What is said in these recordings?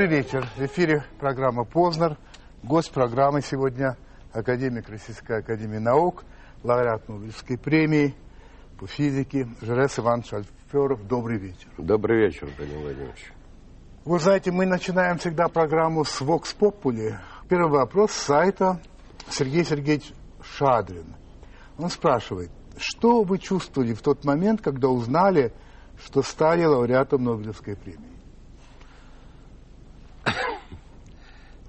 Добрый вечер. В эфире программа «Познер». Гость программы сегодня академик Российской академии наук, лауреат Нобелевской премии по физике Жорес Иванович Алферов. Добрый вечер. Добрый вечер, Виталий Владимирович. Вы знаете, мы начинаем всегда программу с Vox Populi. Первый вопрос с сайта Сергея Сергеевича Шадрин. Он спрашивает, что вы чувствовали в тот момент, когда узнали, что стали лауреатом Нобелевской премии?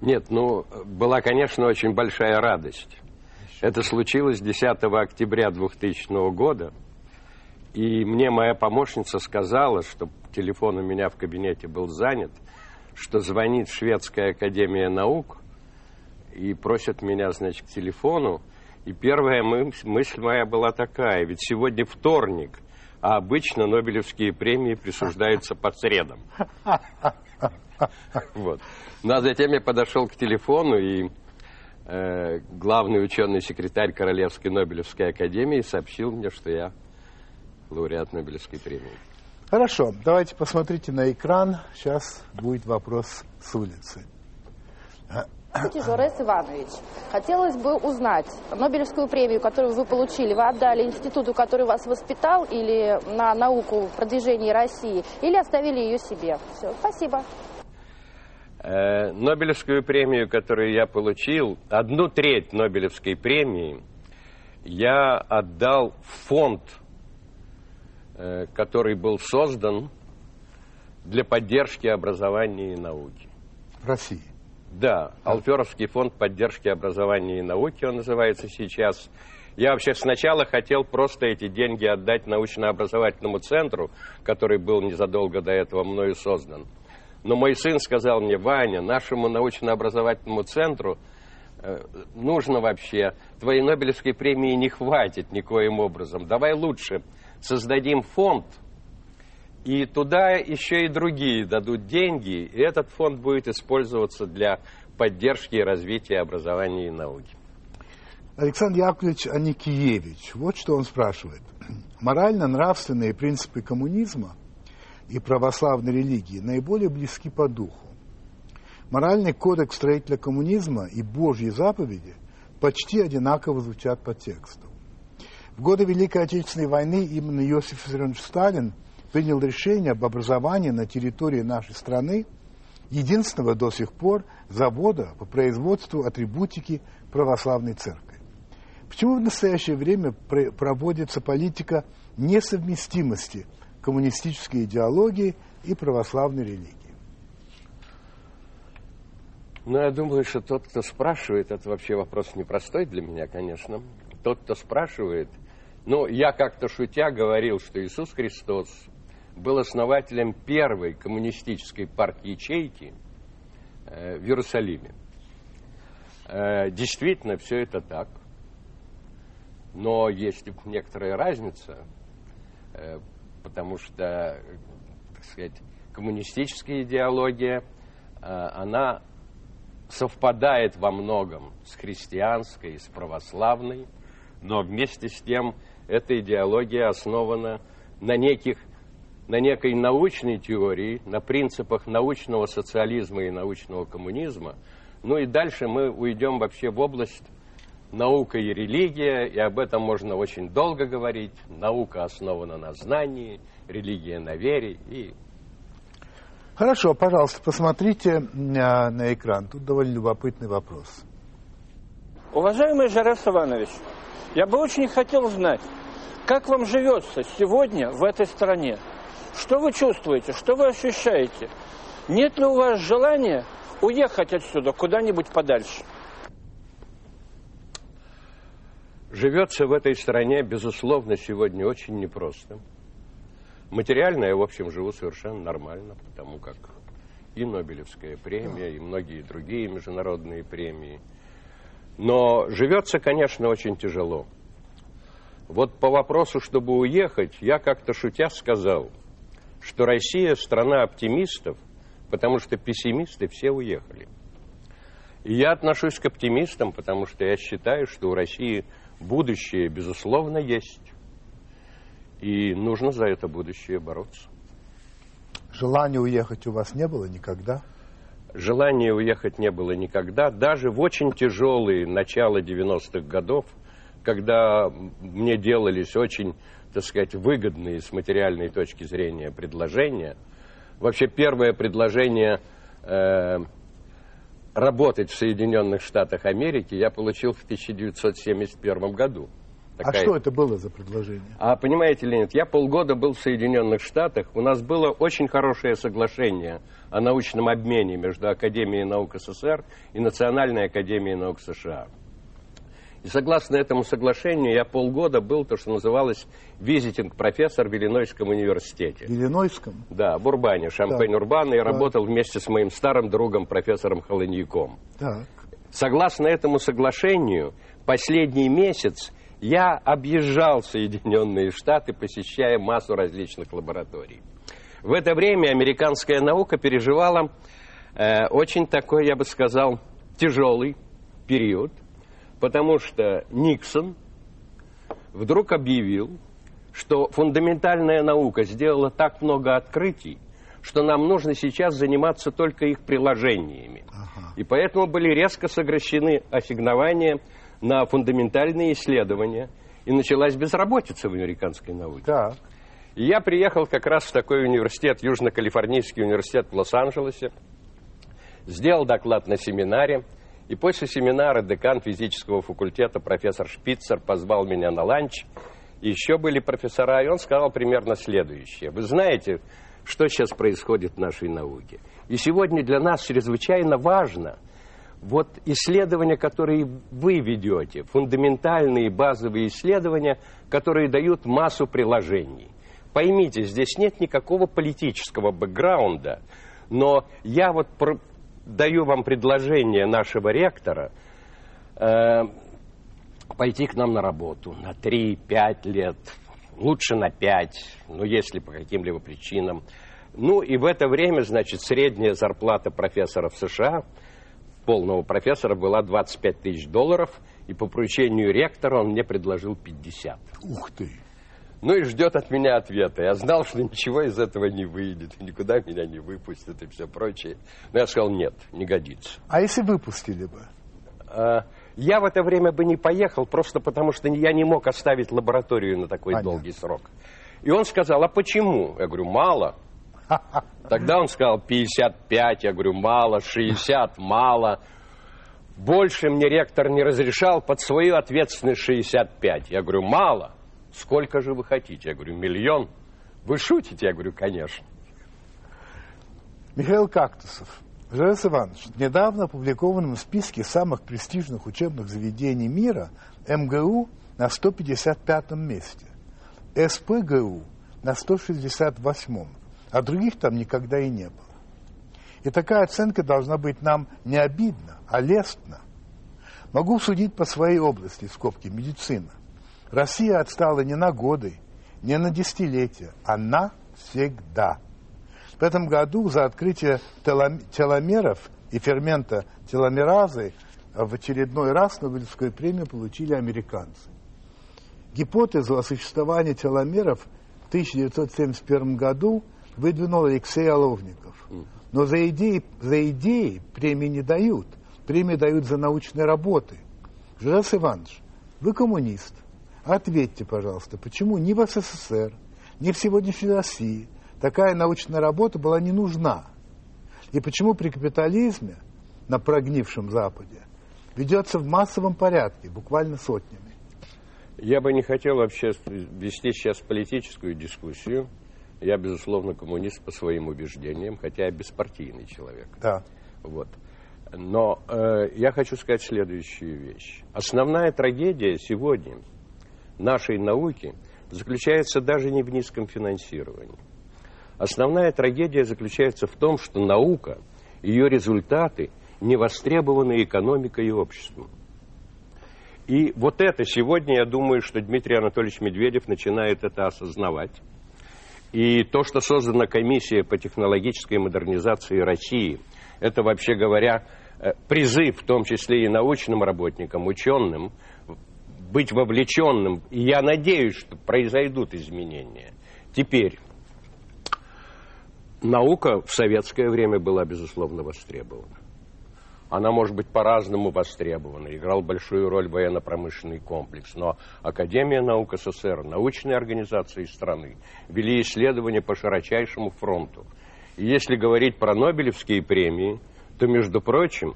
Нет, ну, была, конечно, очень большая радость. Это случилось 10 октября 2000 года. И мне моя помощница сказала, что телефон у меня в кабинете был занят, что звонит Шведская академия наук и просит меня, значит, к телефону. И первая мысль моя была такая, ведь сегодня вторник, а обычно Нобелевские премии присуждаются по средам. Вот. Ну, а затем я подошел к телефону, и главный ученый-секретарь Королевской Нобелевской Академии сообщил мне, что я лауреат Нобелевской премии. Хорошо, давайте посмотрите на экран. Сейчас будет вопрос с улицы. Жорес Иванович, хотелось бы узнать, Нобелевскую премию, которую вы получили, вы отдали институту, который вас воспитал, или на науку продвижения России, или оставили ее себе? Все, спасибо. Нобелевскую премию, которую я получил, 1/3 Нобелевской премии я отдал в фонд, который был создан для поддержки образования и науки. В России? Да, Алферовский фонд поддержки образования и науки, он называется сейчас. Я вообще сначала хотел просто эти деньги отдать научно-образовательному центру, который был незадолго до этого мною создан. Но мой сын сказал мне: Ваня, нашему научно-образовательному центру нужно вообще, твоей Нобелевской премии не хватит никоим образом. Давай лучше создадим фонд, и туда еще и другие дадут деньги, и этот фонд будет использоваться для поддержки и развития образования и науки. Александр Яковлевич Аникиевич, вот что он спрашивает. Морально-нравственные принципы коммунизма и православной религии наиболее близки по духу. Моральный кодекс строителя коммунизма и Божьи заповеди почти одинаково звучат по тексту. В годы Великой Отечественной войны именно Иосиф Виссарионович Сталин принял решение об образовании на территории нашей страны единственного до сих пор завода по производству атрибутики православной церкви. Почему в настоящее время проводится политика несовместимости коммунистической идеологии и православной религии? Ну, я думаю, что тот, кто спрашивает, это вообще вопрос непростой для меня, конечно. Тот, кто спрашивает, ну, я как-то шутя говорил, что Иисус Христос был основателем первой коммунистической партии-ячейки в Иерусалиме. Действительно, все это так. Но есть некоторая разница, потому что, так сказать, коммунистическая идеология, она совпадает во многом с христианской, с православной, но вместе с тем эта идеология основана на некой научной теории, на принципах научного социализма и научного коммунизма. Ну и дальше мы уйдем вообще в область наука и религия, и об этом можно очень долго говорить. Наука основана на знании, религия на вере. Хорошо, пожалуйста, посмотрите на экран. Тут довольно любопытный вопрос. Уважаемый Жорес Иванович, я бы очень хотел знать, как вам живется сегодня в этой стране? Что вы чувствуете, что вы ощущаете? Нет ли у вас желания уехать отсюда куда-нибудь подальше? Живется в этой стране, безусловно, сегодня очень непросто. Материально я, в общем, живу совершенно нормально, потому как и Нобелевская премия, и многие другие международные премии. Но живется, конечно, очень тяжело. Вот по вопросу, чтобы уехать, я как-то шутя сказал, что Россия страна оптимистов, потому что пессимисты все уехали. И я отношусь к оптимистам, потому что я считаю, что у России будущее, безусловно, есть. И нужно за это будущее бороться. Желания уехать у вас не было никогда? Желания уехать не было никогда, даже в очень тяжелые начало 90-х годов, когда мне делались очень, так сказать, выгодные с материальной точки зрения предложения. Вообще первое предложение работать в Соединенных Штатах Америки я получил в 1971 году. Такая... А что это было за предложение? А понимаете, Леонид, я полгода был в Соединенных Штатах. У нас было очень хорошее соглашение о научном обмене между Академией наук СССР и Национальной Академией наук США. И согласно этому соглашению я полгода был, то, что называлось, визитинг-профессор в Иллинойском университете. В Иллинойском? Да, в Урбане, Шампань-Урбана, и работал вместе с моим старым другом, профессором Холоньяком. Так. Согласно этому соглашению, последний месяц я объезжал Соединенные Штаты, посещая массу различных лабораторий. В это время американская наука переживала очень такой, я бы сказал, тяжелый период, потому что Никсон вдруг объявил, что фундаментальная наука сделала так много открытий, что нам нужно сейчас заниматься только их приложениями. Ага. И поэтому были резко сокращены ассигнования на фундаментальные исследования, и началась безработица в американской науке. Так. И я приехал как раз в такой университет, Южно-Калифорнийский университет в Лос-Анджелесе, сделал доклад на семинаре, и после семинара декан физического факультета профессор Шпицер позвал меня на ланч, и еще были профессора, и он сказал примерно следующее. Вы знаете, что сейчас происходит в нашей науке? И сегодня для нас чрезвычайно важно... Вот исследования, которые вы ведете, фундаментальные базовые исследования, которые дают массу приложений. Поймите, здесь нет никакого политического бэкграунда, но я вот даю вам предложение нашего ректора пойти к нам на работу на 3-5 лет, лучше на 5, ну если по каким-либо причинам. Ну и в это время, значит, средняя зарплата профессора в США... полного профессора была $25 000, и по поручению ректора он мне предложил 50. Ух ты! Ну и ждет от меня ответа. Я знал, что ничего из этого не выйдет, никуда меня не выпустят и все прочее. Но я сказал, нет, не годится. А если выпустили бы? Я в это время бы не поехал, просто потому что я не мог оставить лабораторию на такой долгий срок. И он сказал, а почему? Я говорю, мало. Тогда он сказал 55, я говорю, мало, 60, мало. Больше мне ректор не разрешал, под свою ответственность 65. Я говорю, мало. Сколько же вы хотите? Я говорю, 1 000 000. Вы шутите? Я говорю, конечно. Михаил Кактусов. Жорес Иванович, в недавно опубликованном списке самых престижных учебных заведений мира МГУ на 155-м месте, СПбГУ на 168-м. А других там никогда и не было. И такая оценка должна быть нам не обидна, а лестна. Могу судить по своей области, в скобке медицина. Россия отстала не на годы, не на десятилетия, а навсегда. В этом году за открытие теломеров и фермента теломеразы в очередной раз Нобелевскую премию получили американцы. Гипотезу о существовании теломеров в 1971 году выдвинул Алексей Оловников. Но за идеи премии не дают. Премии дают за научные работы. Жорес Иванович, вы коммунист. Ответьте, пожалуйста, почему ни в СССР, ни в сегодняшней России такая научная работа была не нужна? И почему при капитализме на прогнившем Западе ведется в массовом порядке, буквально сотнями? Я бы не хотел вообще вести сейчас политическую дискуссию. Я, безусловно, коммунист по своим убеждениям, хотя я беспартийный человек. Да. Вот. Но я хочу сказать следующую вещь. Основная трагедия сегодня нашей науки заключается даже не в низком финансировании. Основная трагедия заключается в том, что наука, ее результаты не востребованы экономикой и обществом. И вот это сегодня, я думаю, что Дмитрий Анатольевич Медведев начинает это осознавать. И то, что создана комиссия по технологической модернизации России, это, вообще говоря, призыв, в том числе и научным работникам, ученым, быть вовлеченным. И я надеюсь, что произойдут изменения. Теперь, наука в советское время была, безусловно, востребована. Она может быть по-разному востребована, играл большую роль военно-промышленный комплекс, но Академия наук СССР, научные организации страны вели исследования по широчайшему фронту. И если говорить про Нобелевские премии, то, между прочим,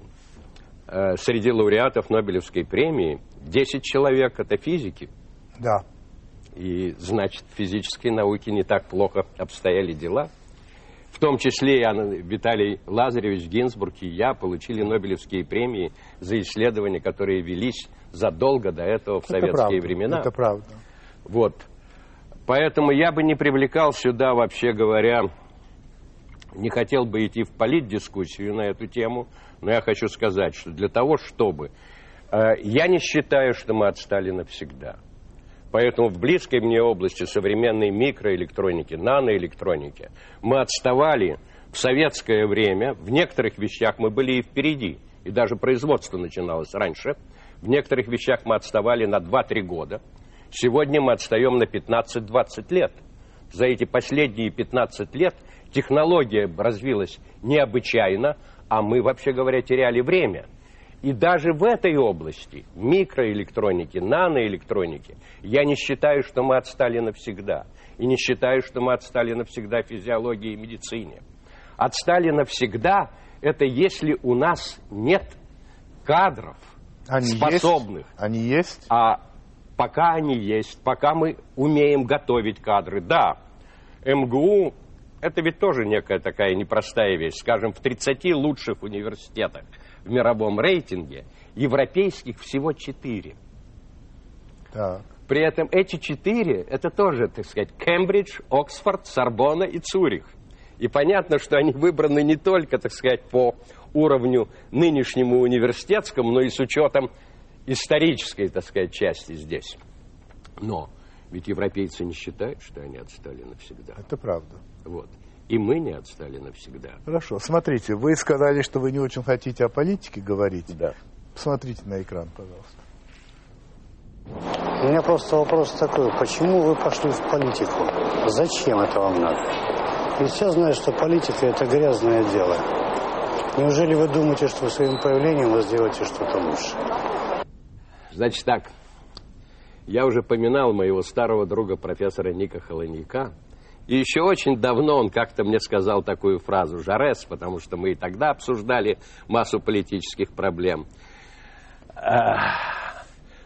среди лауреатов Нобелевской премии 10 человек – это физики. Да. И, значит, в физической науке не так плохо обстояли дела. В том числе Виталий Лазаревич Гинзбург и я получили Нобелевские премии за исследования, которые велись задолго до этого в советские времена. Это правда. Вот. Поэтому я бы не привлекал сюда, вообще говоря, не хотел бы идти в политдискуссию на эту тему, но я хочу сказать, что для того, чтобы... Я не считаю, что мы отстали навсегда. Поэтому в близкой мне области современной микроэлектроники, наноэлектроники мы отставали в советское время. В некоторых вещах мы были и впереди, и даже производство начиналось раньше. В некоторых вещах мы отставали на 2-3 года. Сегодня мы отстаем на 15-20 лет. За эти последние 15 лет технология развилась необычайно, а мы, вообще говоря, теряли время. И даже в этой области, микроэлектроники, наноэлектроники, я не считаю, что мы отстали навсегда. И не считаю, что мы отстали навсегда в физиологии и медицине. Отстали навсегда, это если у нас нет кадров способных. Они есть? А пока они есть, пока мы умеем готовить кадры. Да, МГУ... Это ведь тоже некая такая непростая вещь. Скажем, в 30 лучших университетах в мировом рейтинге европейских всего 4. Так. При этом эти 4, это тоже, так сказать, Кембридж, Оксфорд, Сорбонна и Цюрих. И понятно, что они выбраны не только, так сказать, по уровню нынешнему университетскому, но и с учетом исторической, так сказать, части здесь. Но ведь европейцы не считают, что они отстали навсегда. Это правда. Вот. И мы не отстали навсегда. Хорошо. Смотрите, вы сказали, что вы не очень хотите о политике говорить. Да. Посмотрите на экран, пожалуйста. У меня просто вопрос такой. Почему вы пошли в политику? Зачем это вам надо? Ведь все знают, что политика – это грязное дело. Неужели вы думаете, что своим появлением вы сделаете что-то лучше? Значит так. Я уже поминал моего старого друга профессора Ника Холоньяка. И еще очень давно он как-то мне сказал такую фразу: «Жорес», потому что мы и тогда обсуждали массу политических проблем.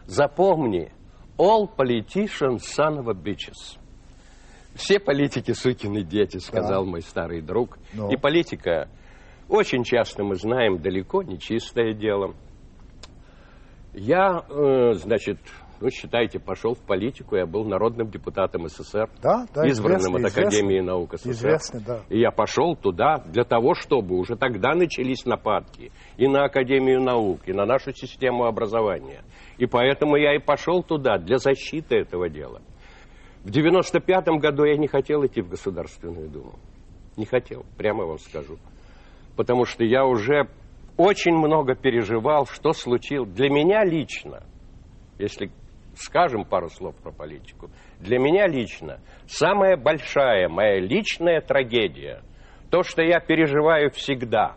Запомни, all politicians son of a bitches. Все политики сукины дети, сказал мой старый друг. И политика, очень часто мы знаем, далеко не чистое дело. Я, значит... Ну, считайте, пошел в политику, я был народным депутатом СССР, избранным от Академии наук СССР. Известный, да. И я пошел туда для того, чтобы уже тогда начались нападки и на Академию наук, и на нашу систему образования. И поэтому я и пошел туда для защиты этого дела. В 95-м году я не хотел идти в Государственную Думу. Не хотел, прямо вам скажу. Потому что я уже очень много переживал, что случилось. Для меня лично, если... Скажем пару слов про политику. Для меня лично самая большая моя личная трагедия, то, что я переживаю всегда,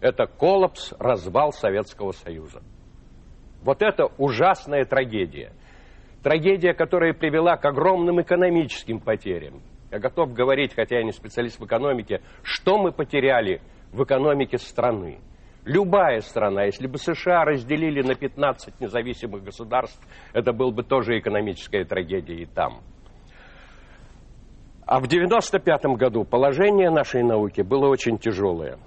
это коллапс, развал Советского Союза. Вот это ужасная трагедия. Трагедия, которая привела к огромным экономическим потерям. Я готов говорить, хотя я не специалист в экономике, что мы потеряли в экономике страны. Любая страна, если бы США разделили на 15 независимых государств, это была бы тоже экономическая трагедия и там. А в 95-м году положение нашей науки было очень тяжелое.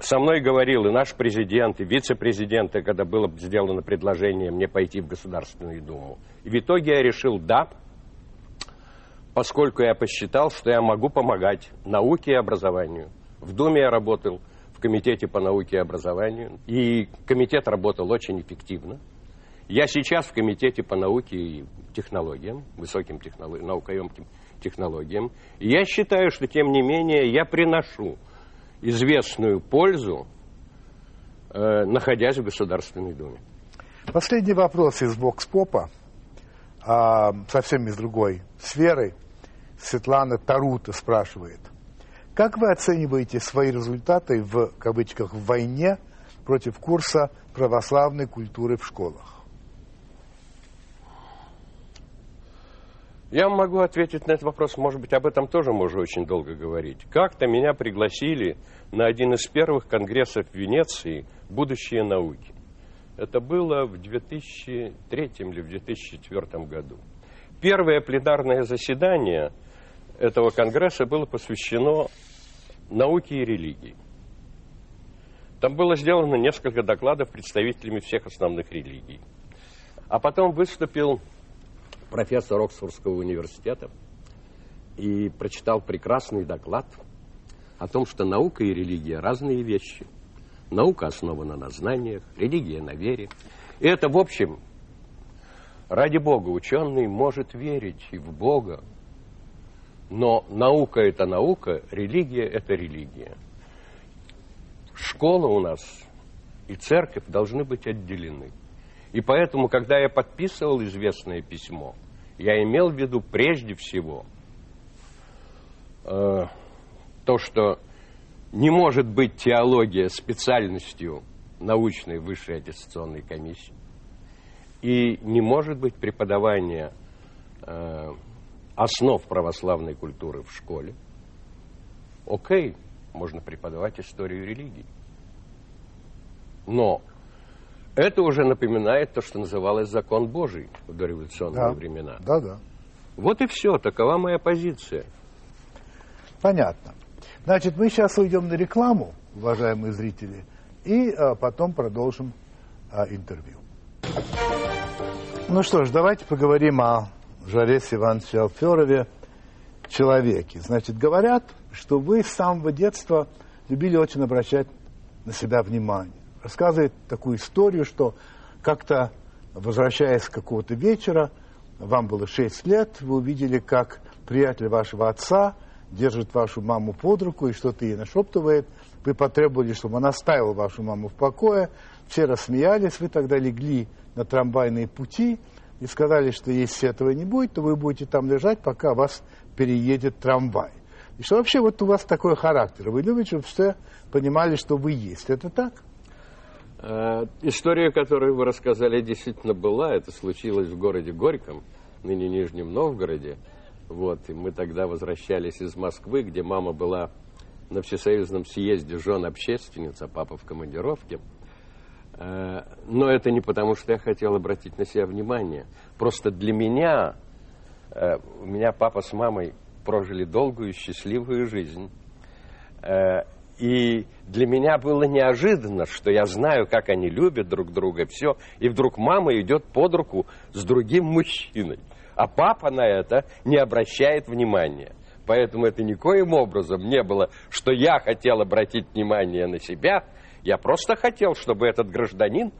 Со мной говорил и наш президент, и вице-президент, когда было сделано предложение мне пойти в Государственную Думу. И в итоге я решил «да», поскольку я посчитал, что я могу помогать науке и образованию. В Думе я работал. В Комитете по науке и образованию. И комитет работал очень эффективно. Я сейчас в Комитете по науке и технологиям, высоким наукоемким технологиям. И я считаю, что, тем не менее, я приношу известную пользу, находясь в Государственной Думе. Последний вопрос из Вокс-Попа, совсем из другой сферы. Светлана Тарута спрашивает. Как вы оцениваете свои результаты в, кавычках, «войне» против курса православной культуры в школах? Я могу ответить на этот вопрос, может быть, об этом тоже можно очень долго говорить. Как-то меня пригласили на один из первых конгрессов в Венеции «Будущее науки». Это было в 2003 или в 2004 году. Первое пленарное заседание этого конгресса было посвящено науке и религии. Там было сделано несколько докладов представителями всех основных религий. А потом выступил профессор Оксфордского университета и прочитал прекрасный доклад о том, что наука и религия – разные вещи. Наука основана на знаниях, религия – на вере. И это, в общем, ради Бога, ученый может верить и в Бога, но наука – это наука, религия – это религия. Школа у нас и церковь должны быть отделены. И поэтому, когда я подписывал известное письмо, я имел в виду прежде всего то, что не может быть теология специальностью научной высшей аттестационной комиссии, и не может быть преподавание основ православной культуры в школе. Окей, можно преподавать историю религии. Но это уже напоминает то, что называлось закон Божий в дореволюционные времена. Да, да. Вот и все, такова моя позиция. Понятно. Значит, мы сейчас уйдем на рекламу, уважаемые зрители, и потом продолжим интервью. Ну что ж, давайте поговорим о Жоресе Ивановиче Алферове, человеке. Значит, говорят, что вы с самого детства любили очень обращать на себя внимание. Рассказывает такую историю, что как-то, возвращаясь с какого-то вечера, вам было 6 лет, вы увидели, как приятель вашего отца держит вашу маму под руку и что-то ей нашептывает. Вы потребовали, чтобы она оставила вашу маму в покое. Все рассмеялись, вы тогда легли на трамвайные пути и сказали, что если этого не будет, то вы будете там лежать, пока вас переедет трамвай. И что вообще вот у вас такой характер? Вы любите, чтобы все понимали, что вы есть. Это так? История, которую вы рассказали, действительно была. Это случилось в городе Горьком, ныне Нижнем Новгороде. Вот, и мы тогда возвращались из Москвы, где мама была на всесоюзном съезде жен общественниц, а папа в командировке. Но это не потому, что я хотел обратить на себя внимание. Просто для меня, у меня папа с мамой прожили долгую, счастливую жизнь. И для меня было неожиданно, что я знаю, как они любят друг друга, все. И вдруг мама идет под руку с другим мужчиной. А папа на это не обращает внимания. Поэтому это никоим образом не было, что я хотел обратить внимание на себя. Я просто хотел, чтобы этот гражданин,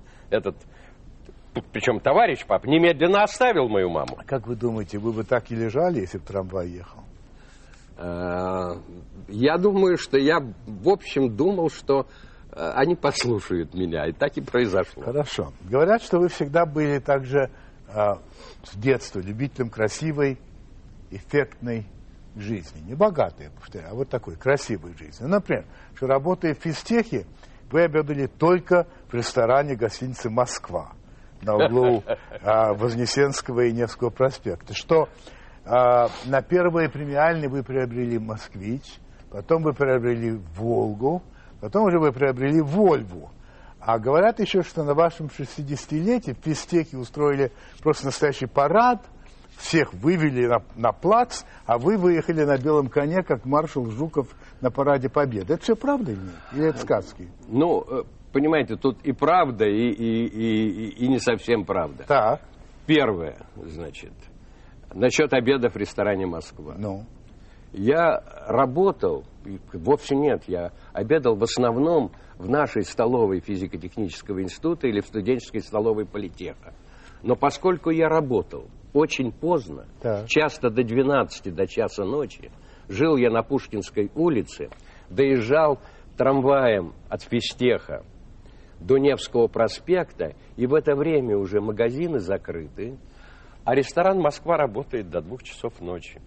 причем товарищ пап, немедленно оставил мою маму. А как вы думаете, вы бы так и лежали, если бы трамвай ехал? Я думаю, что я, в общем, думал, что они послушают меня, и так и произошло. Хорошо. Говорят, что вы всегда были также с детства любителем красивой, эффектной жизни. Не богатой, повторяю, а вот такой красивой жизни. Например, что работая в физтехе, вы обедали только в ресторане гостиницы «Москва» на углу Вознесенского и Невского проспекта, что... На первые премиальные вы приобрели «Москвич», потом вы приобрели «Волгу», потом уже вы приобрели «Вольву». А говорят еще, что на вашем 60-летии в физтехе устроили просто настоящий парад, всех вывели на плац, а вы выехали на белом коне, как маршал Жуков на параде Победы. Это все правда или нет? Или это сказки? Ну, понимаете, тут и правда, и не совсем правда. Так. Первое, значит... Насчет обедов в ресторане «Москва». Ну? Я работал, вовсе нет, я обедал в основном в нашей столовой физико-технического института или в студенческой столовой политеха. Но поскольку я работал очень поздно, так, часто до 12, до часа ночи, жил я на Пушкинской улице, доезжал трамваем от физтеха до Невского проспекта, и в это время уже магазины закрыты, а ресторан «Москва» работает до 2 часов ночи.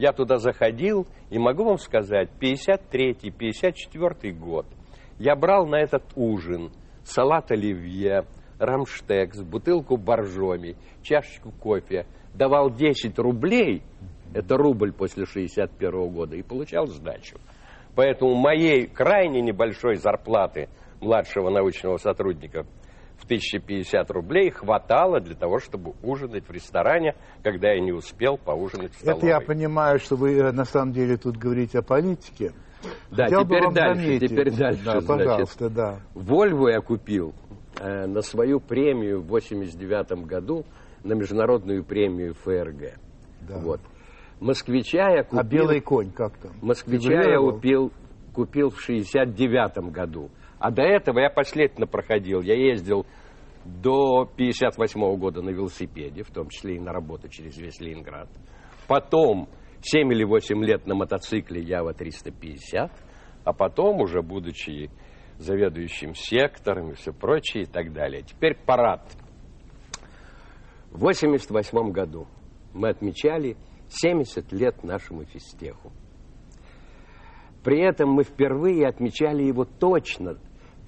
Я туда заходил, и могу вам сказать, 53-й, 54-й год я брал на этот ужин салат оливье, рамштекс, бутылку боржоми, чашечку кофе, давал 10 рублей, это рубль после 61-го года, и получал сдачу. Поэтому моей крайне небольшой зарплаты младшего научного сотрудника в 1050 рублей хватало для того, чтобы ужинать в ресторане, когда я не успел поужинать в столовой. Это я понимаю, что вы на самом деле тут говорите о политике. Да, теперь дальше. Да, пожалуйста, значит, да. Вольву я купил на свою премию в 89 году, на международную премию ФРГ. Да. Вот. Москвича я купил... А белый конь как там? Москвича я купил в 69 году. А до этого я последовательно проходил. Я ездил до 58 года на велосипеде, в том числе и на работу через весь Ленинград. Потом 7 или 8 лет на мотоцикле Ява-350. А потом, уже будучи заведующим сектором и все прочее и так далее. Теперь парад. В 88 году мы отмечали 70 лет нашему физтеху. При этом мы впервые отмечали его точно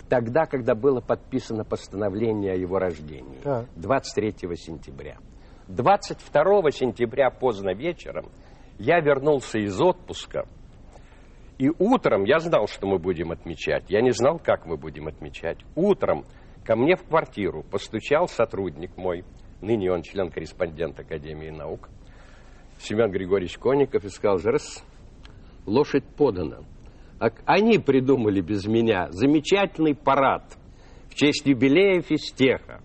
тогда, когда было подписано постановление о его рождении, 23 сентября. 22 сентября поздно вечером я вернулся из отпуска, и утром я знал, что мы будем отмечать. Я не знал, как мы будем отмечать. Утром ко мне в квартиру постучал сотрудник мой, ныне он член-корреспондент Академии наук, Семен Григорьевич Конников, и сказал: «Жорес, лошадь подана. Они придумали без меня замечательный парад в честь юбилея физтеха».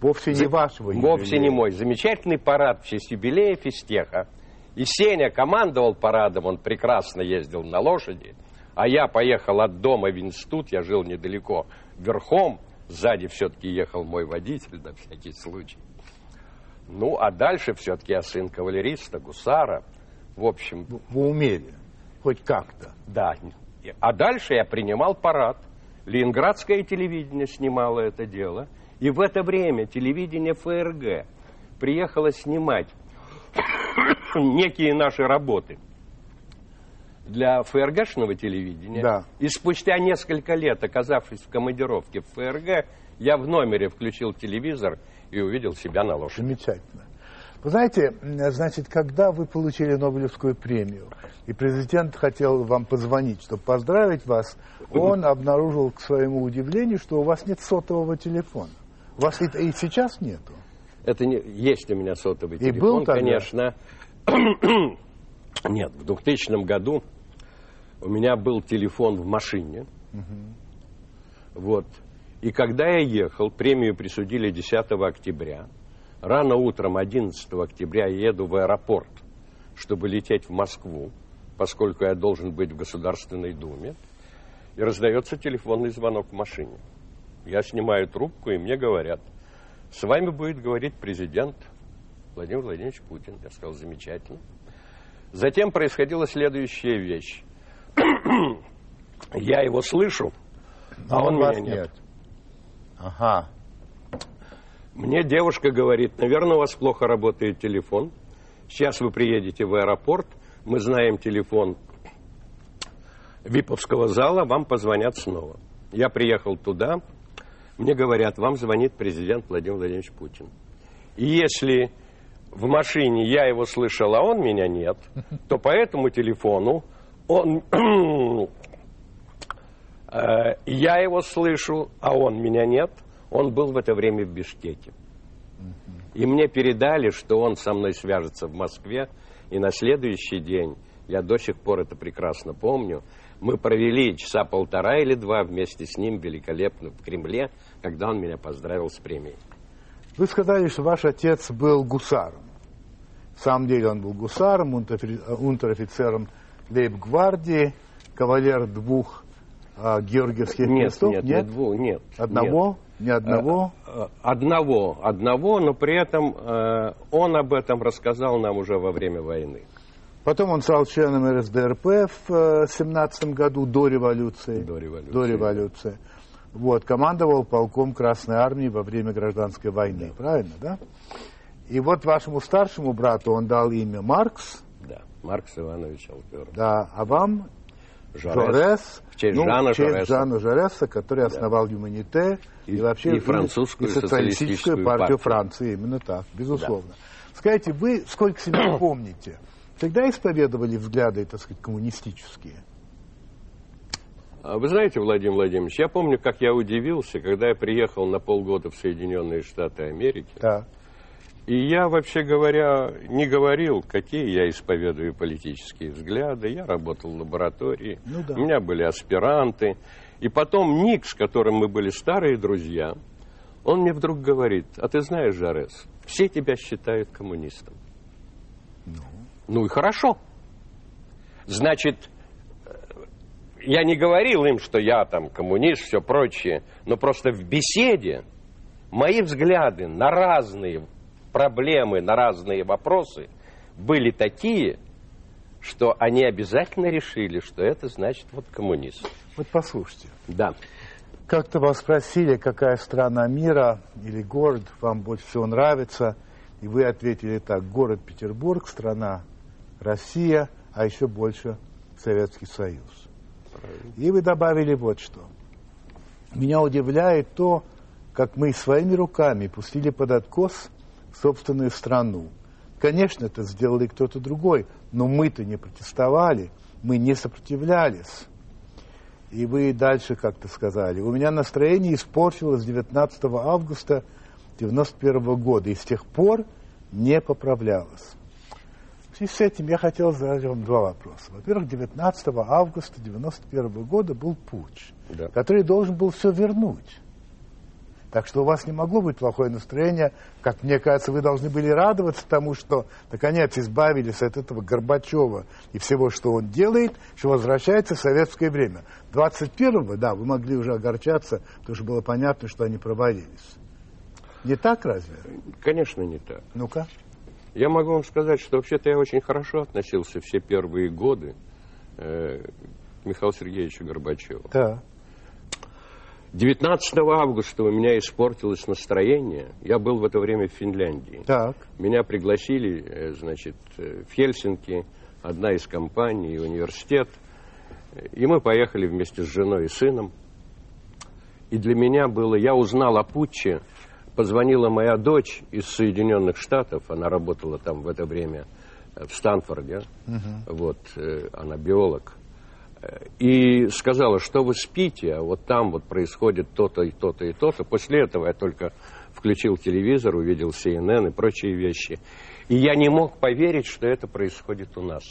Вовсе не вашего юбилея. Вовсе не мой. Замечательный парад в честь юбилея физтеха. И Сеня командовал парадом, он прекрасно ездил на лошади, а я поехал от дома в институт, я жил недалеко, верхом, сзади все-таки ехал мой водитель на всякий случай. Ну, а дальше все-таки я сын кавалериста, гусара. В общем... Вы умели. Хоть как-то. Да. А дальше я принимал парад. Ленинградское телевидение снимало это дело. И в это время телевидение ФРГ приехало снимать некие наши работы для ФРГшного телевидения. Да. И спустя несколько лет, оказавшись в командировке в ФРГ, я в номере включил телевизор и увидел себя на лошади. Замечательно. Вы знаете, значит, когда вы получили Нобелевскую премию, и президент хотел вам позвонить, чтобы поздравить вас, он обнаружил, к своему удивлению, что у вас нет сотового телефона. У вас и сейчас нету. Это не... Есть у меня сотовый телефон, и был тогда? Конечно. Нет, в 2000 году у меня был телефон в машине. Вот. И когда я ехал, премию присудили 10 октября. Рано утром 11 октября я еду в аэропорт, чтобы лететь в Москву, поскольку я должен быть в Государственной Думе. И раздается телефонный звонок в машине. Я снимаю трубку, и мне говорят: «С вами будет говорить президент Владимир Владимирович Путин». Я сказал: «Замечательно». Затем происходила следующая вещь. Я его слышу, а он меня нет. Ага. Мне девушка говорит: «Наверное, у вас плохо работает телефон. Сейчас вы приедете в аэропорт. Мы знаем телефон ВИПовского зала. Вам позвонят снова». Я приехал туда. Мне говорят: «Вам звонит президент Владимир Владимирович Путин». И если в машине я его слышал, а он меня нет, то по этому телефону он... я его слышу, а он меня нет. Он был в это время в Бишкеке. И мне передали, что он со мной свяжется в Москве. И на следующий день, я до сих пор это прекрасно помню, мы провели часа полтора или два вместе с ним великолепно в Кремле, когда он меня поздравил с премией. Вы сказали, что ваш отец был гусаром. В самом деле он был гусаром, унтер-офицером лейб-гвардии, кавалер двух георгиевских крестов? Нет. Одного? Нет. Ни одного? Одного, но при этом он об этом рассказал нам уже во время войны. Потом он стал членом РСДРП в 1917 году, до революции. Вот, командовал полком Красной Армии во время Гражданской войны, правильно, да? И вот вашему старшему брату он дал имя Маркс, Да, Маркс Иванович Алферов. Да, а вам Жорес, в честь Жана Жореса, который основал Юманите и вообще и французскую и социалистическую партию Франции. Именно так, безусловно. Да. Скажите, вы сколько себя помните, всегда исповедовали взгляды, так сказать, коммунистические? Вы знаете, Владимир Владимирович, я помню, как я удивился, когда я приехал на полгода в Соединенные Штаты Америки. Да. И я, вообще говоря, не говорил, какие я исповедую политические взгляды. Я работал в лаборатории, ну, да. У меня были аспиранты. И потом Ник, с которым мы были старые друзья, он мне вдруг говорит: а ты знаешь, Жорес, все тебя считают коммунистом. Ну, и хорошо. Значит, я не говорил им, что я там коммунист, все прочее, но просто в беседе мои взгляды на разные проблемы, на разные вопросы были такие, что они обязательно решили, что это значит вот коммунизм. Вот послушайте. Да. Как-то вас спросили, какая страна мира или город вам больше всего нравится, и вы ответили так: город Петербург, страна Россия, а еще больше Советский Союз. Правильно. И вы добавили вот что: меня удивляет то, как мы своими руками пустили под откос собственную страну. Конечно, это сделал и кто-то другой, но мы-то не протестовали, мы не сопротивлялись. И вы дальше как-то сказали: у меня настроение испортилось 19 августа 1991 года и с тех пор не поправлялось. В связи с этим я хотел задать вам два вопроса. Во-первых, 19 августа 1991 года был путч, да, который должен был все вернуть. Так что у вас не могло быть плохое настроение. Как мне кажется, вы должны были радоваться тому, что наконец избавились от этого Горбачева и всего, что он делает, что возвращается в советское время. 21-го, да, вы могли уже огорчаться, потому что было понятно, что они провалились. Не так разве? Конечно, не так. Ну-ка. Я могу вам сказать, что вообще-то я очень хорошо относился все первые годы к Михаилу Сергеевичу Горбачеву. Да. 19 августа у меня испортилось настроение. Я был в это время в Финляндии. Так. Меня пригласили, значит, в Хельсинки, одна из компаний и университет. И мы поехали вместе с женой и сыном. И для меня было... Я узнал о путче. Позвонила моя дочь из Соединенных Штатов. Она работала там в это время в Стэнфорде. Угу. Вот, она биолог. И сказала, что вы спите, а вот там вот происходит то-то и то-то и то-то. После этого я только включил телевизор, увидел CNN и прочие вещи. И я не мог поверить, что это происходит у нас.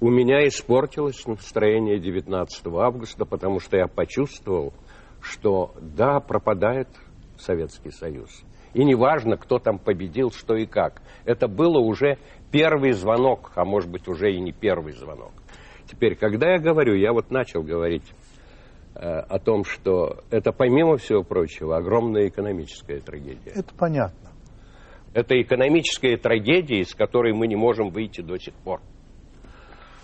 У меня испортилось настроение 19 августа, потому что я почувствовал, что да, пропадает Советский Союз. И неважно, кто там победил, что и как. Это было уже первый звонок, а может быть уже и не первый звонок. Теперь, когда я говорю, я вот начал говорить о том, что это, помимо всего прочего, огромная экономическая трагедия. Это понятно. Это экономическая трагедия, из которой мы не можем выйти до сих пор.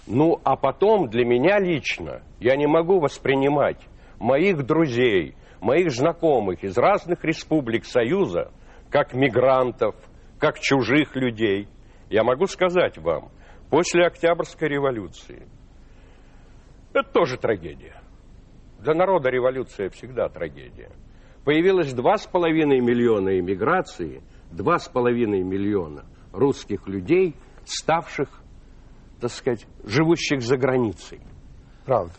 Ну, а потом, для меня лично, я не могу воспринимать моих друзей, моих знакомых из разных республик Союза, как мигрантов, как чужих людей. Я могу сказать вам, после Октябрьской революции, это тоже трагедия. Для народа революция всегда трагедия. Появилось 2,5 миллиона эмиграции, 2,5 миллиона русских людей, ставших, так сказать, живущих за границей. Правда.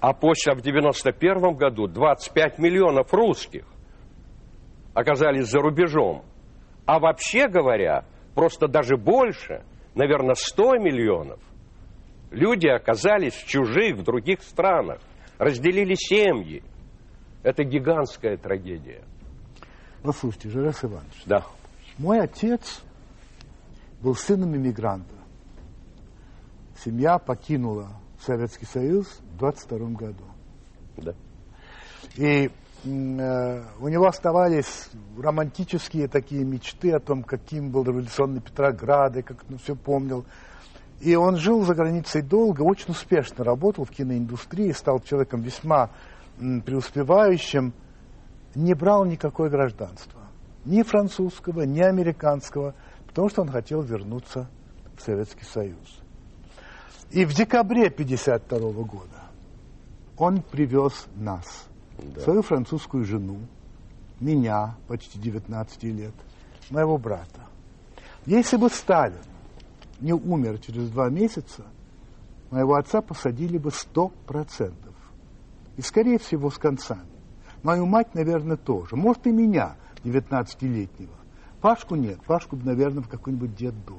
А позже, в 91 году, 25 миллионов русских оказались за рубежом. А вообще говоря, просто даже больше, наверное, 100 миллионов люди оказались в чужих, в других странах, разделили семьи. Это гигантская трагедия. Послушайте, Жорес Иванович. Да. Мой отец был сыном иммигранта. Семья покинула Советский Союз в 1922 году. Да. И у него оставались романтические такие мечты о том, каким был революционный Петроград, и как он все помнил. И он жил за границей долго, очень успешно работал в киноиндустрии, стал человеком весьма преуспевающим, не брал никакое гражданство, ни французского, ни американского, потому что он хотел вернуться в Советский Союз. И в декабре 1952 года он привез нас, да, свою французскую жену, меня, почти 19 лет, моего брата. Если бы Сталин не умер через 2 месяца, моего отца посадили бы 100%. И, скорее всего, с концами. Мою мать, наверное, тоже. Может, и меня, 19-летнего. Пашку нет. Пашку, наверное, в какой-нибудь детдом.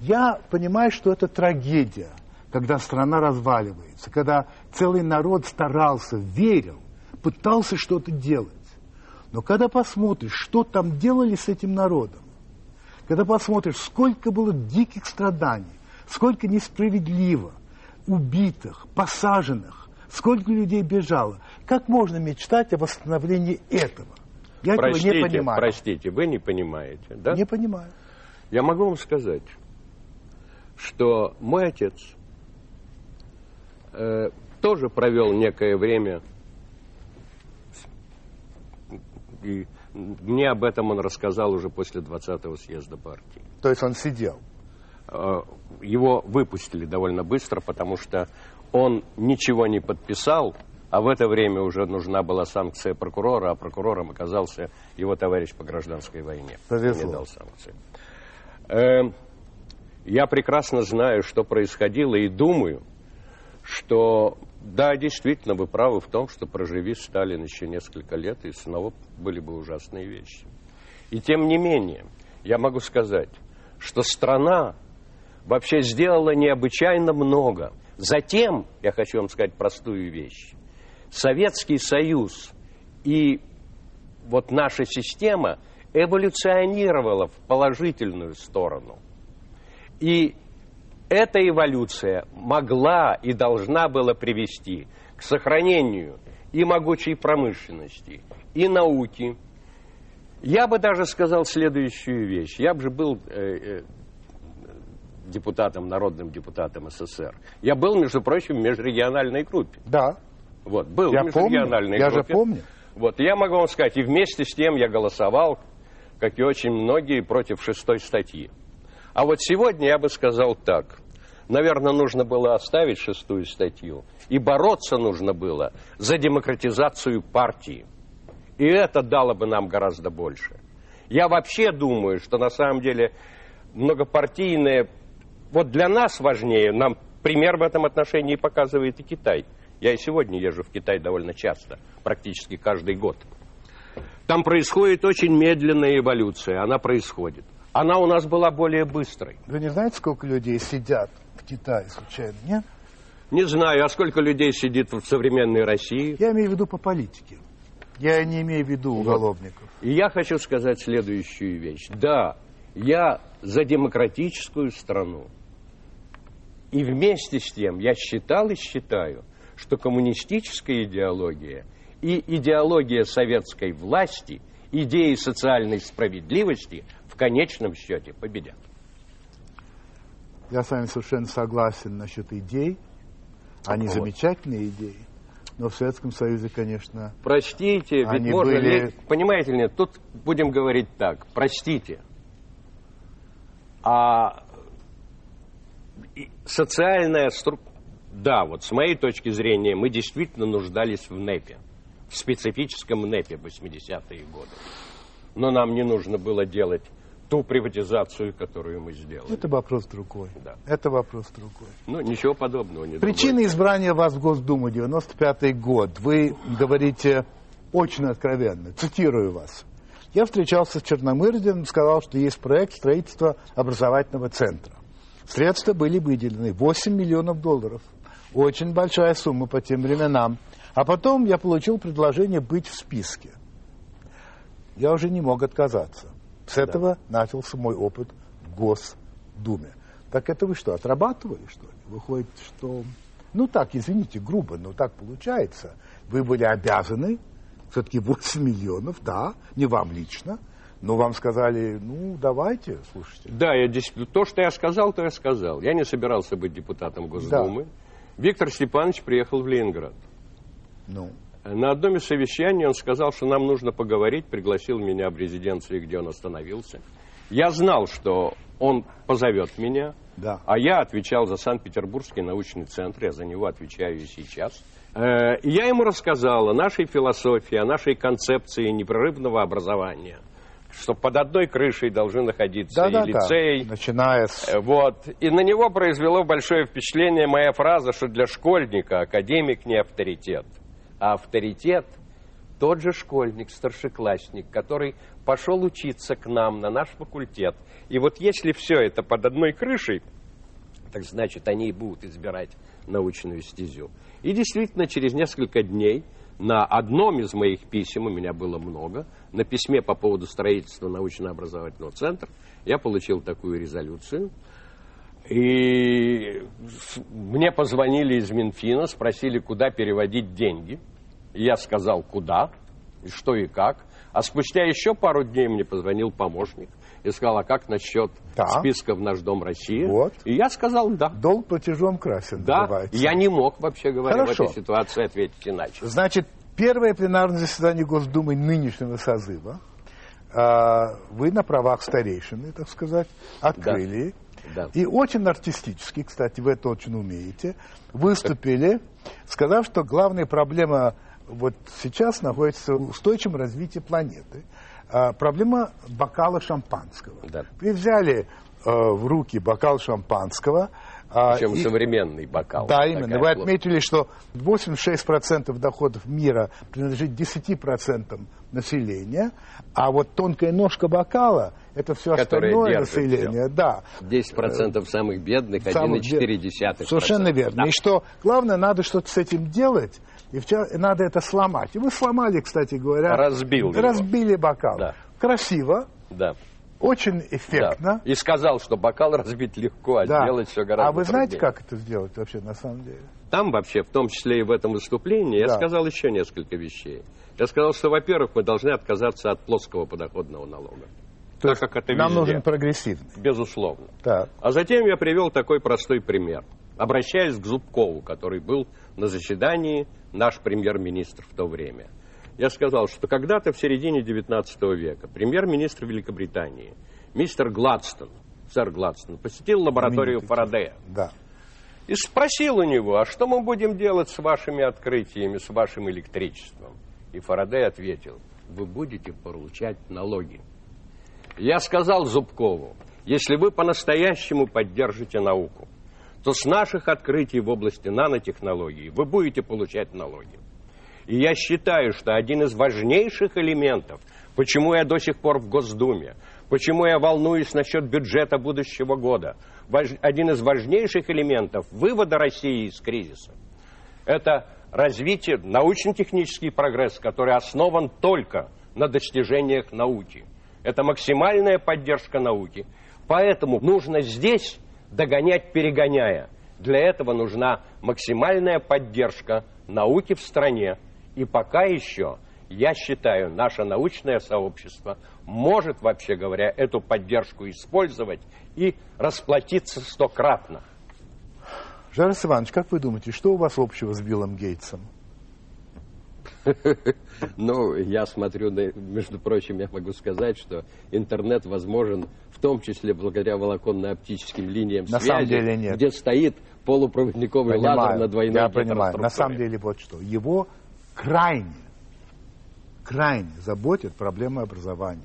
Я понимаю, что это трагедия, когда страна разваливается, когда целый народ старался, верил, пытался что-то делать. Но когда посмотришь, что там делали с этим народом, когда посмотришь, сколько было диких страданий, сколько несправедливо убитых, посаженных, сколько людей бежало, как можно мечтать о восстановлении этого? Я этого не понимаю. Простите, вы не понимаете, да? Не понимаю. Я могу вам сказать, что мой отец тоже провел некое время, и мне об этом он рассказал уже после 20-го съезда партии. То есть он сидел? Его выпустили довольно быстро, потому что он ничего не подписал, а в это время уже нужна была санкция прокурора, а прокурором оказался его товарищ по гражданской войне. Повезло. Не дал санкции. Я прекрасно знаю, что происходило, и думаю, что, да, действительно, вы правы в том, что проживи Сталин еще несколько лет, и снова были бы ужасные вещи. И тем не менее, я могу сказать, что страна вообще сделала необычайно много. Затем, я хочу вам сказать простую вещь, Советский Союз и вот наша система эволюционировала в положительную сторону. И эта эволюция могла и должна была привести к сохранению и могучей промышленности, и науки. Я бы даже сказал следующую вещь. Я бы же был депутатом, народным депутатом СССР. Я был, между прочим, в межрегиональной группе. Да. Вот, был я в межрегиональной группе. Я же помню. Вот, я могу вам сказать, и вместе с тем я голосовал, как и очень многие, против 6-й статьи. А вот сегодня я бы сказал так. Наверное, нужно было оставить 6-ю статью. И бороться нужно было за демократизацию партии. И это дало бы нам гораздо больше. Я вообще думаю, что на самом деле многопартийное... Вот для нас важнее, нам пример в этом отношении показывает и Китай. Я и сегодня езжу в Китай довольно часто, практически каждый год. Там происходит очень медленная эволюция, она происходит. Она у нас была более быстрой. Вы не знаете, сколько людей сидят в Китае, случайно, нет? Не знаю, а сколько людей сидит в современной России? Я имею в виду по политике. Я не имею в виду уголовников. И я хочу сказать следующую вещь. Да, я за демократическую страну. И вместе с тем я считал и считаю, что коммунистическая идеология и идеология советской власти, идеи социальной справедливости – в конечном счете победят. Я с вами совершенно согласен насчет идей. Они вот замечательные идеи. Но в Советском Союзе, конечно... Простите, они ведь можно... Были... Понимаете ли, тут будем говорить так. Простите. А социальная структура... Да, вот с моей точки зрения, мы действительно нуждались в НЭПе. В специфическом НЭПе в 80-е годы. Но нам не нужно было делать ту приватизацию, которую мы сделали. Это вопрос другой. Да. Это вопрос другой. Ну, ничего подобного не думаю. Причина избрания вас в Госдуму, 95-й год. Вы говорите очень откровенно. Цитирую вас. Я встречался с Черномырдиным, сказал, что есть проект строительства образовательного центра. Средства были выделены. $8 миллионов. Очень большая сумма по тем временам. А потом я получил предложение быть в списке. Я уже не мог отказаться. С этого начался мой опыт в Госдуме. Так это вы что, отрабатывали, что ли? Выходит, что... Ну так, извините, грубо, но так получается. Вы были обязаны, все-таки 8 миллионов, да, не вам лично, но вам сказали, ну давайте, слушайте. Да, я здесь, то, что я сказал, то я сказал. Я не собирался быть депутатом Госдумы. Да. Виктор Степанович приехал в Ленинград. Ну... На одном из совещаний он сказал, что нам нужно поговорить, пригласил меня в резиденцию, где он остановился. Я знал, что он позовет меня, Да. А я отвечал за Санкт-Петербургский научный центр, я за него отвечаю и сейчас. Я ему рассказал о нашей философии, о нашей концепции непрерывного образования, что под одной крышей должны находиться лицей. Начиная с... Вот. И на него произвело большое впечатление моя фраза, что для школьника академик не авторитет. А авторитет тот же школьник, старшеклассник, который пошел учиться к нам на наш факультет. И вот если все это под одной крышей, так значит, они и будут избирать научную стезю. И действительно, через несколько дней на одном из моих писем, у меня было много, на письме по поводу строительства научно-образовательного центра, я получил такую резолюцию. И мне позвонили из Минфина, спросили, куда переводить деньги. И я сказал, куда, и что и как. А спустя еще пару дней мне позвонил помощник и сказал, а как насчет списка в «Наш дом России»? Вот. И я сказал, да. Долг платежом красен. Да, называется. Я не мог, вообще говоря, в этой ситуации ответить иначе. Значит, первое пленарное заседание Госдумы нынешнего созыва вы на правах старейшины, так сказать, открыли. Да. Да. И очень артистически, кстати, вы это очень умеете, выступили, сказав, что главная проблема... Вот сейчас находится в устойчивом развитии планеты. Проблема бокала шампанского. Да. Вы взяли в руки бокал шампанского. Причем современный бокал. Да, именно. Вы отметили, что 86% доходов мира принадлежит 10% населения, а вот тонкая ножка бокала – это все остальное население. Да. 10% самых бедных, 1,4%. Совершенно верно. Да. И что главное, надо что-то с этим делать, и надо это сломать. И вы сломали, кстати говоря. Разбили бокал. Да. Красиво. Да. Очень эффектно. Да. И сказал, что бокал разбить легко, а сделать все гораздо труднее. А вы знаете, как это сделать вообще на самом деле? Там вообще, в том числе и в этом выступлении, я сказал еще несколько вещей. Я сказал, что, во-первых, мы должны отказаться от плоского подоходного налога. То есть, как это нам везде нужен прогрессивный. Безусловно. Да. А затем я привел такой простой пример. Обращаясь к Зубкову, который был на заседании, наш премьер-министр в то время. Я сказал, что когда-то в середине 19 века премьер-министр Великобритании, мистер Гладстон, сэр Гладстон, посетил лабораторию Фарадея. Да. И спросил у него, а что мы будем делать с вашими открытиями, с вашим электричеством? И Фарадей ответил, вы будете получать налоги. Я сказал Зубкову, если вы по-настоящему поддержите науку, то с наших открытий в области нанотехнологии вы будете получать налоги. И я считаю, что один из важнейших элементов, почему я до сих пор в Госдуме, почему я волнуюсь насчет бюджета будущего года, один из важнейших элементов вывода России из кризиса, это развитие, научно-технический прогресс, который основан только на достижениях науки. Это максимальная поддержка науки. Поэтому нужно здесь догонять, перегоняя. Для этого нужна максимальная поддержка науки в стране. И пока еще, я считаю, наше научное сообщество может, вообще говоря, эту поддержку использовать и расплатиться стократно. Жорес Иванович, как вы думаете, что у вас общего с Биллом Гейтсом? Ну, я смотрю, между прочим, я могу сказать, что интернет возможен в том числе благодаря волоконно-оптическим линиям связи, где стоит полупроводниковый лазер на двойной гетероструктуре. Я понимаю, на самом деле вот что, его крайне заботит проблема образования.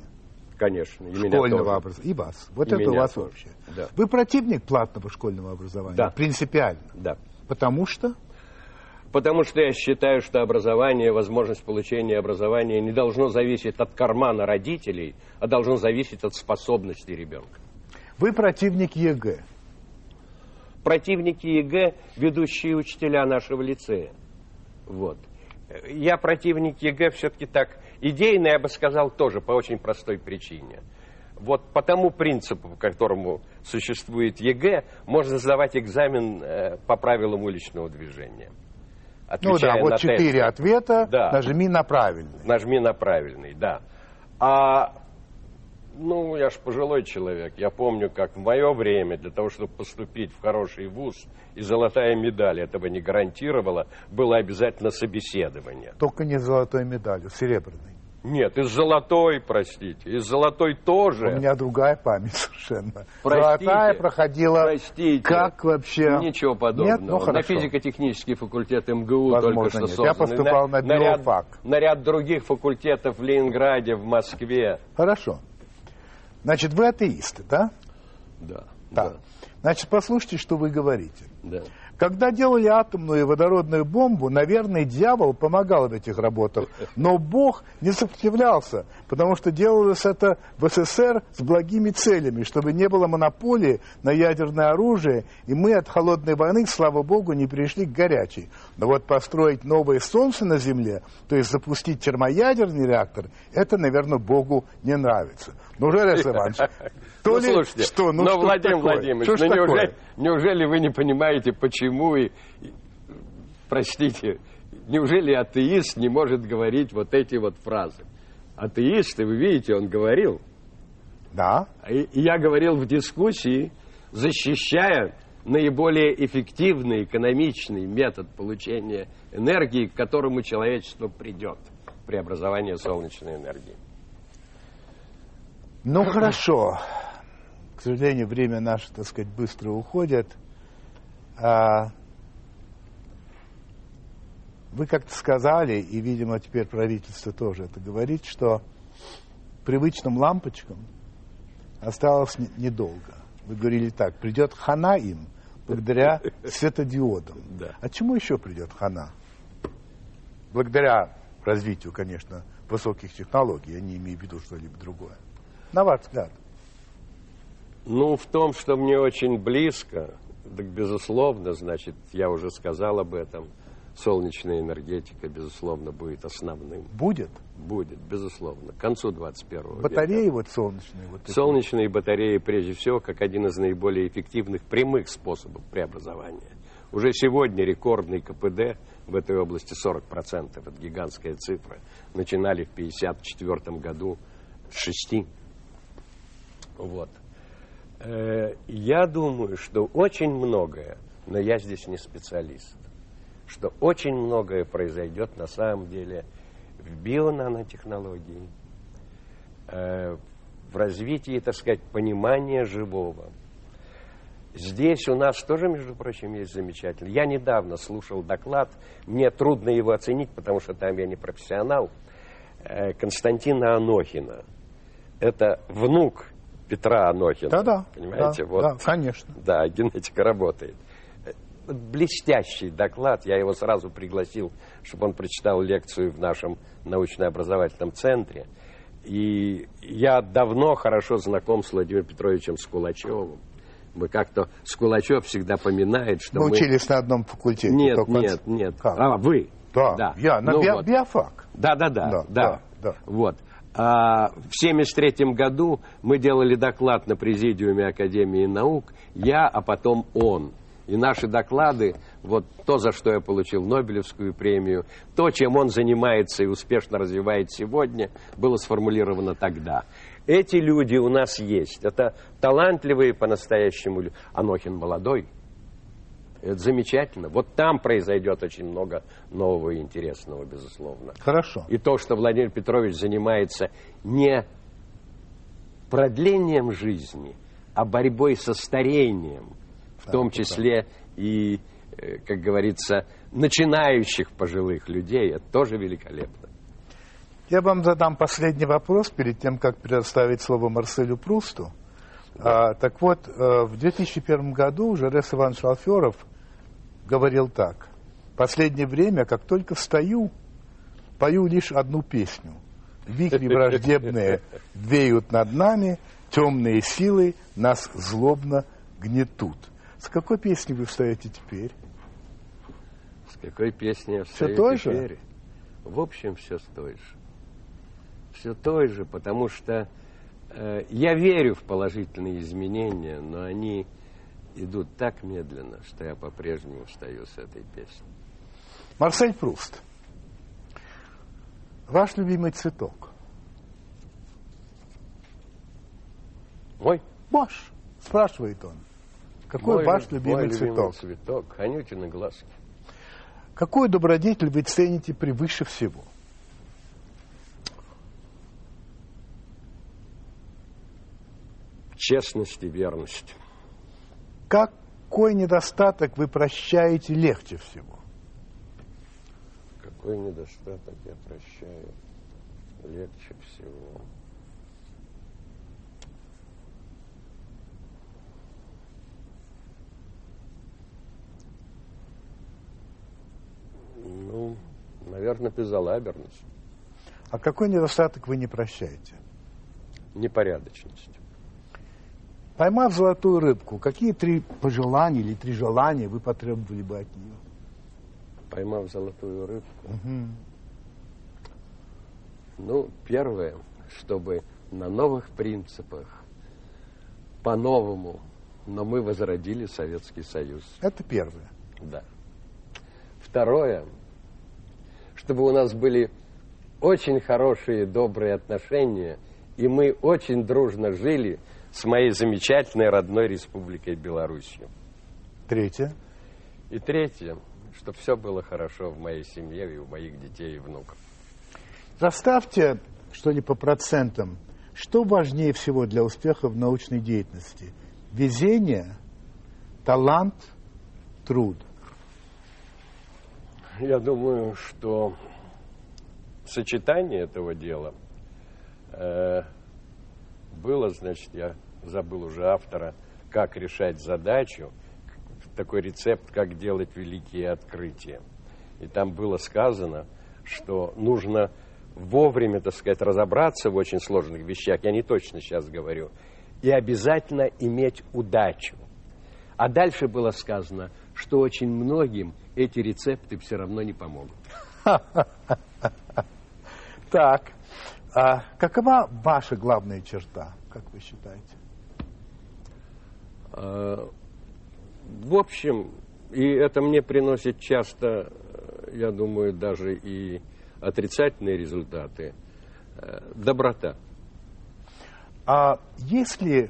Конечно. Школьного образования. И вас. Вот и это у вас тоже. Вообще. Да. Вы противник платного школьного образования? Да. Принципиально? Да. Потому что? Потому что я считаю, что образование, возможность получения образования не должно зависеть от кармана родителей, а должно зависеть от способности ребенка. Вы противник ЕГЭ? Противники ЕГЭ – ведущие учителя нашего лицея. Вот. Я противник ЕГЭ все-таки так идейно, я бы сказал, тоже по очень простой причине. Вот по тому принципу, по которому существует ЕГЭ, можно сдавать экзамен по правилам уличного движения. Ну да, вот 4 ответа, да. Нажми на правильный. Нажми на правильный, да. Ну, я ж пожилой человек, я помню, как в мое время, для того, чтобы поступить в хороший вуз, и золотая медаль этого не гарантировала, было обязательно собеседование. Только не с золотой медалью, серебряной. Нет, из золотой, простите. Из золотой тоже. У меня другая память совершенно. Простите, золотая проходила... Простите. Как вообще? Ничего подобного. Нет, ну хорошо. На физико-технический факультет МГУ возможно, только что нет. Создан. Я поступал на биофак. На ряд других факультетов в Ленинграде, в Москве. Хорошо. Значит, вы атеисты, да? Да. Так. Да. Значит, послушайте, что вы говорите. Да. Когда делали атомную и водородную бомбу, наверное, дьявол помогал в этих работах. Но Бог не сопротивлялся, потому что делалось это в СССР с благими целями, чтобы не было монополии на ядерное оружие, и мы от холодной войны, слава Богу, не перешли к горячей. Но вот построить новое солнце на Земле, то есть запустить термоядерный реактор, это, наверное, Богу не нравится. Ну, Жорес Иванович, то ли слушайте, что, ну что Владимир Владимирович, что неужели вы не понимаете, почему простите, неужели атеист не может говорить вот эти вот фразы? Атеисты, вы видите, он говорил. Да. И я говорил в дискуссии, защищая наиболее эффективный, экономичный метод получения энергии, к которому человечество придет при преобразовании солнечной энергии. Ну, хорошо. К сожалению, время наше, так сказать, быстро уходит. Вы как-то сказали, и, видимо, теперь правительство тоже это говорит, что привычным лампочкам осталось недолго. Вы говорили так, придет хана им благодаря светодиодам. Да. А чему еще придет хана? Благодаря развитию, конечно, высоких технологий. Я не имею в виду что-либо другое. На ваш взгляд. Ну, в том, что мне очень близко, так, безусловно, значит, я уже сказал об этом, солнечная энергетика, безусловно, будет основным. Будет? Будет, безусловно, к концу 21 века. Батареи вот солнечные? Вот солнечные батареи, прежде всего, как один из наиболее эффективных прямых способов преобразования. Уже сегодня рекордный КПД в этой области 40%, это гигантская цифра. Начинали в 1954 году с 6%. Вот. Я думаю, что очень многое, но я здесь не специалист, что очень многое произойдет на самом деле в бионанотехнологии, в развитии, так сказать, понимания живого. Здесь у нас тоже, между прочим, есть замечательно. Я недавно слушал доклад, мне трудно его оценить, потому что там я не профессионал, Константина Анохина. Это внук Петра Анохина. Да-да, понимаете? Да, вот. Да, конечно. Да, генетика работает. Блестящий доклад. Я его сразу пригласил, чтобы он прочитал лекцию в нашем научно-образовательном центре. И я давно хорошо знаком с Владимиром Петровичем Скулачевым. Мы как-то... Скулачев всегда поминает, что мы... учились на одном факультете. Нет, нет, нет. Как? А, вы? Да, да. Я на биофак. Да. Вот. В 1973 году мы делали доклад на Президиуме Академии наук, я, а потом он. И наши доклады, вот то, за что я получил Нобелевскую премию, то, чем он занимается и успешно развивает сегодня, было сформулировано тогда. Эти люди у нас есть. Это талантливые по-настоящему люди. Анохин молодой. Это замечательно. Вот там произойдет очень много нового и интересного, безусловно. Хорошо. И то, что Владимир Петрович занимается не продлением жизни, а борьбой со старением, в том числе и, как говорится, начинающих пожилых людей, это тоже великолепно. Я вам задам последний вопрос перед тем, как предоставить слово Марселю Прусту. Да. Так вот, в 2001 году Жорес Иванович Алферов говорил так. Последнее время, как только встаю, пою лишь одну песню. Вихри враждебные веют над нами, темные силы нас злобно гнетут. С какой песней вы встаете теперь? С какой песней я встаю теперь? Все той же? В общем, все с той же. Все той же, потому что я верю в положительные изменения, но они... идут так медленно, что я по-прежнему встаю с этой песней. Марсель Пруст. Ваш любимый цветок? Мой? Ваш, спрашивает он. Какой ваш любимый цветок? Мой любимый цветок, Анютины глазки. Какую добродетель вы цените превыше всего? честность и верность. Какой недостаток вы прощаете легче всего? Какой недостаток я прощаю легче всего? Ну, наверное, безалаберность. А какой недостаток вы не прощаете? Непорядочность. Поймав золотую рыбку, какие три пожелания или три желания вы потребовали бы от нее? Поймав золотую рыбку. Угу. Ну, первое, чтобы на новых принципах, по-новому, но мы возродили Советский Союз. Это первое. Да. Второе, чтобы у нас были очень хорошие, добрые отношения, и мы очень дружно жили с моей замечательной родной республикой Белоруссию. Третье. И третье, чтобы все было хорошо в моей семье и у моих детей и внуков. Заставьте, что ли, по процентам, что важнее всего для успеха в научной деятельности? Везение, талант, труд. Я думаю, что сочетание этого дела было, значит, я забыл уже автора, как решать задачу, такой рецепт, как делать великие открытия. И там было сказано, что нужно вовремя, так сказать, разобраться в очень сложных вещах, я не точно сейчас говорю, и обязательно иметь удачу. А дальше было сказано, что очень многим эти рецепты все равно не помогут. Так, а какова ваша главная черта, как вы считаете? В общем, и это мне приносит часто, я думаю, даже и отрицательные результаты, доброта. А есть ли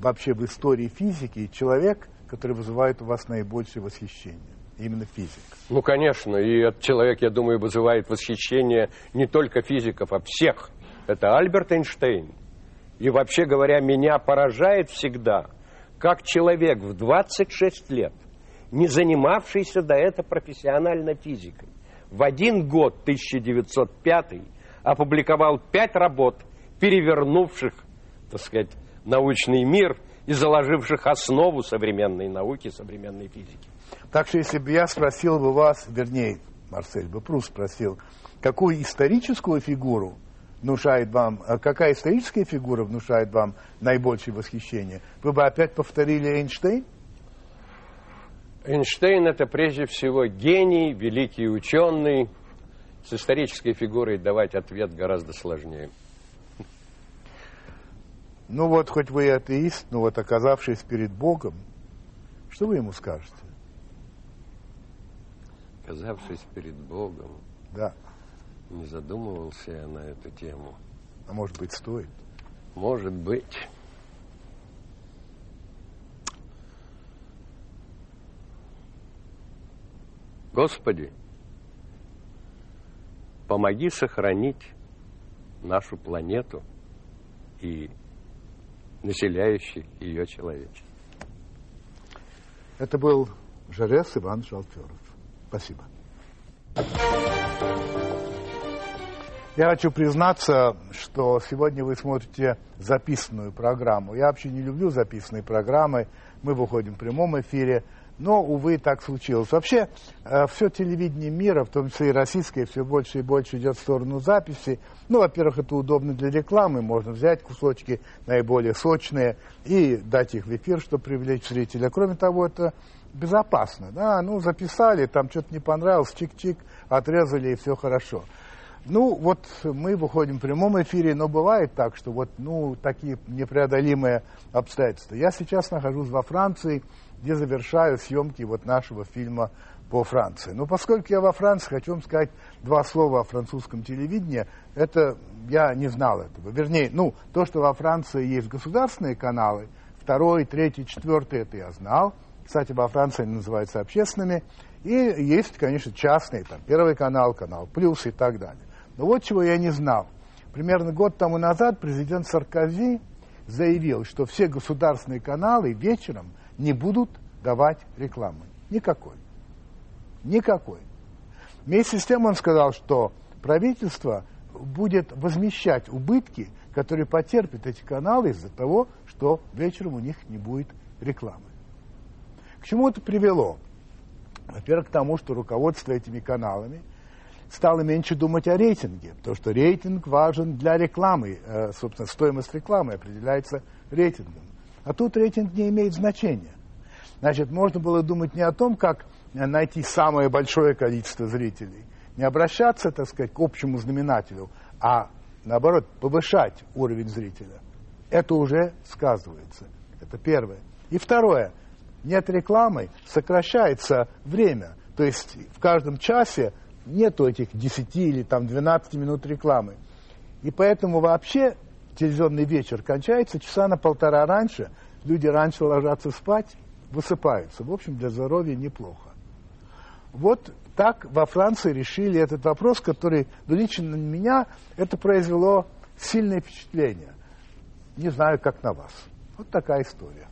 вообще в истории физики человек, который вызывает у вас наибольшее восхищение? Именно физик. Ну, конечно, и этот человек, я думаю, вызывает восхищение не только физиков, а всех. Это Альберт Эйнштейн. И вообще говоря, меня поражает всегда, как человек в 26 лет, не занимавшийся до этого профессионально физикой, в один год, 1905, опубликовал 5 работ, перевернувших, так сказать, научный мир и заложивших основу современной науки, современной физики. Так что, если бы я спросил бы вас, вернее, Марсель бы Пруст спросил, какую историческую фигуру внушает вам, какая историческая фигура внушает вам наибольшее восхищение, вы бы опять повторили Эйнштейн? Эйнштейн – это прежде всего гений, великий ученый. С исторической фигурой давать ответ гораздо сложнее. Ну вот, хоть вы и атеист, но вот оказавшись перед Богом, что вы ему скажете? Оказавшись перед Богом, да. Не задумывался я на эту тему. А может быть, стоит? Может быть. Господи, помоги сохранить нашу планету и населяющий ее человечество. Это был Жорес Иванович Алферов. Спасибо. Я хочу признаться, что сегодня вы смотрите записанную программу. Я вообще не люблю записанные программы. Мы выходим в прямом эфире. Но, увы, так случилось. Вообще, все телевидение мира, в том числе и российское, все больше и больше идет в сторону записи. Ну, во-первых, это удобно для рекламы. Можно взять кусочки наиболее сочные и дать их в эфир, чтобы привлечь зрителя. Кроме того, это безопасно. Да? Ну, записали, там что-то не понравилось, чик-чик, отрезали, и все хорошо. Ну, вот мы выходим в прямом эфире, но бывает так, что вот, ну, такие непреодолимые обстоятельства. Я сейчас нахожусь во Франции, где завершаю съемки вот нашего фильма по Франции. Но поскольку я во Франции, хочу вам сказать два слова о французском телевидении. Это я не знал этого. Вернее, ну, то, что во Франции есть государственные каналы, 2, 3, 4, это я знал. Кстати, во Франции они называются общественными. И есть, конечно, частные, там, Первый канал, Канал Плюс и так далее. Но вот чего я не знал. Примерно год тому назад президент Саркози заявил, что все государственные каналы вечером не будут давать рекламы. Никакой. Никакой. Вместе с тем он сказал, что правительство будет возмещать убытки, которые потерпят эти каналы из-за того, что вечером у них не будет рекламы. К чему это привело? Во-первых, к тому, что руководство этими каналами стало меньше думать о рейтинге, потому что рейтинг важен для рекламы. Собственно, стоимость рекламы определяется рейтингом. А тут рейтинг не имеет значения. Значит, можно было думать не о том, как найти самое большое количество зрителей, не обращаться, так сказать, к общему знаменателю, а наоборот, повышать уровень зрителя. Это уже сказывается. Это первое. И второе. Нет рекламы, сокращается время. То есть в каждом часе нету этих 10 или там 12 минут рекламы. И поэтому вообще телевизионный вечер кончается часа на полтора раньше. Люди раньше ложатся спать, высыпаются. В общем, для здоровья неплохо. Вот так во Франции решили этот вопрос, который, ну, лично на меня это произвело сильное впечатление. Не знаю, как на вас. Вот такая история.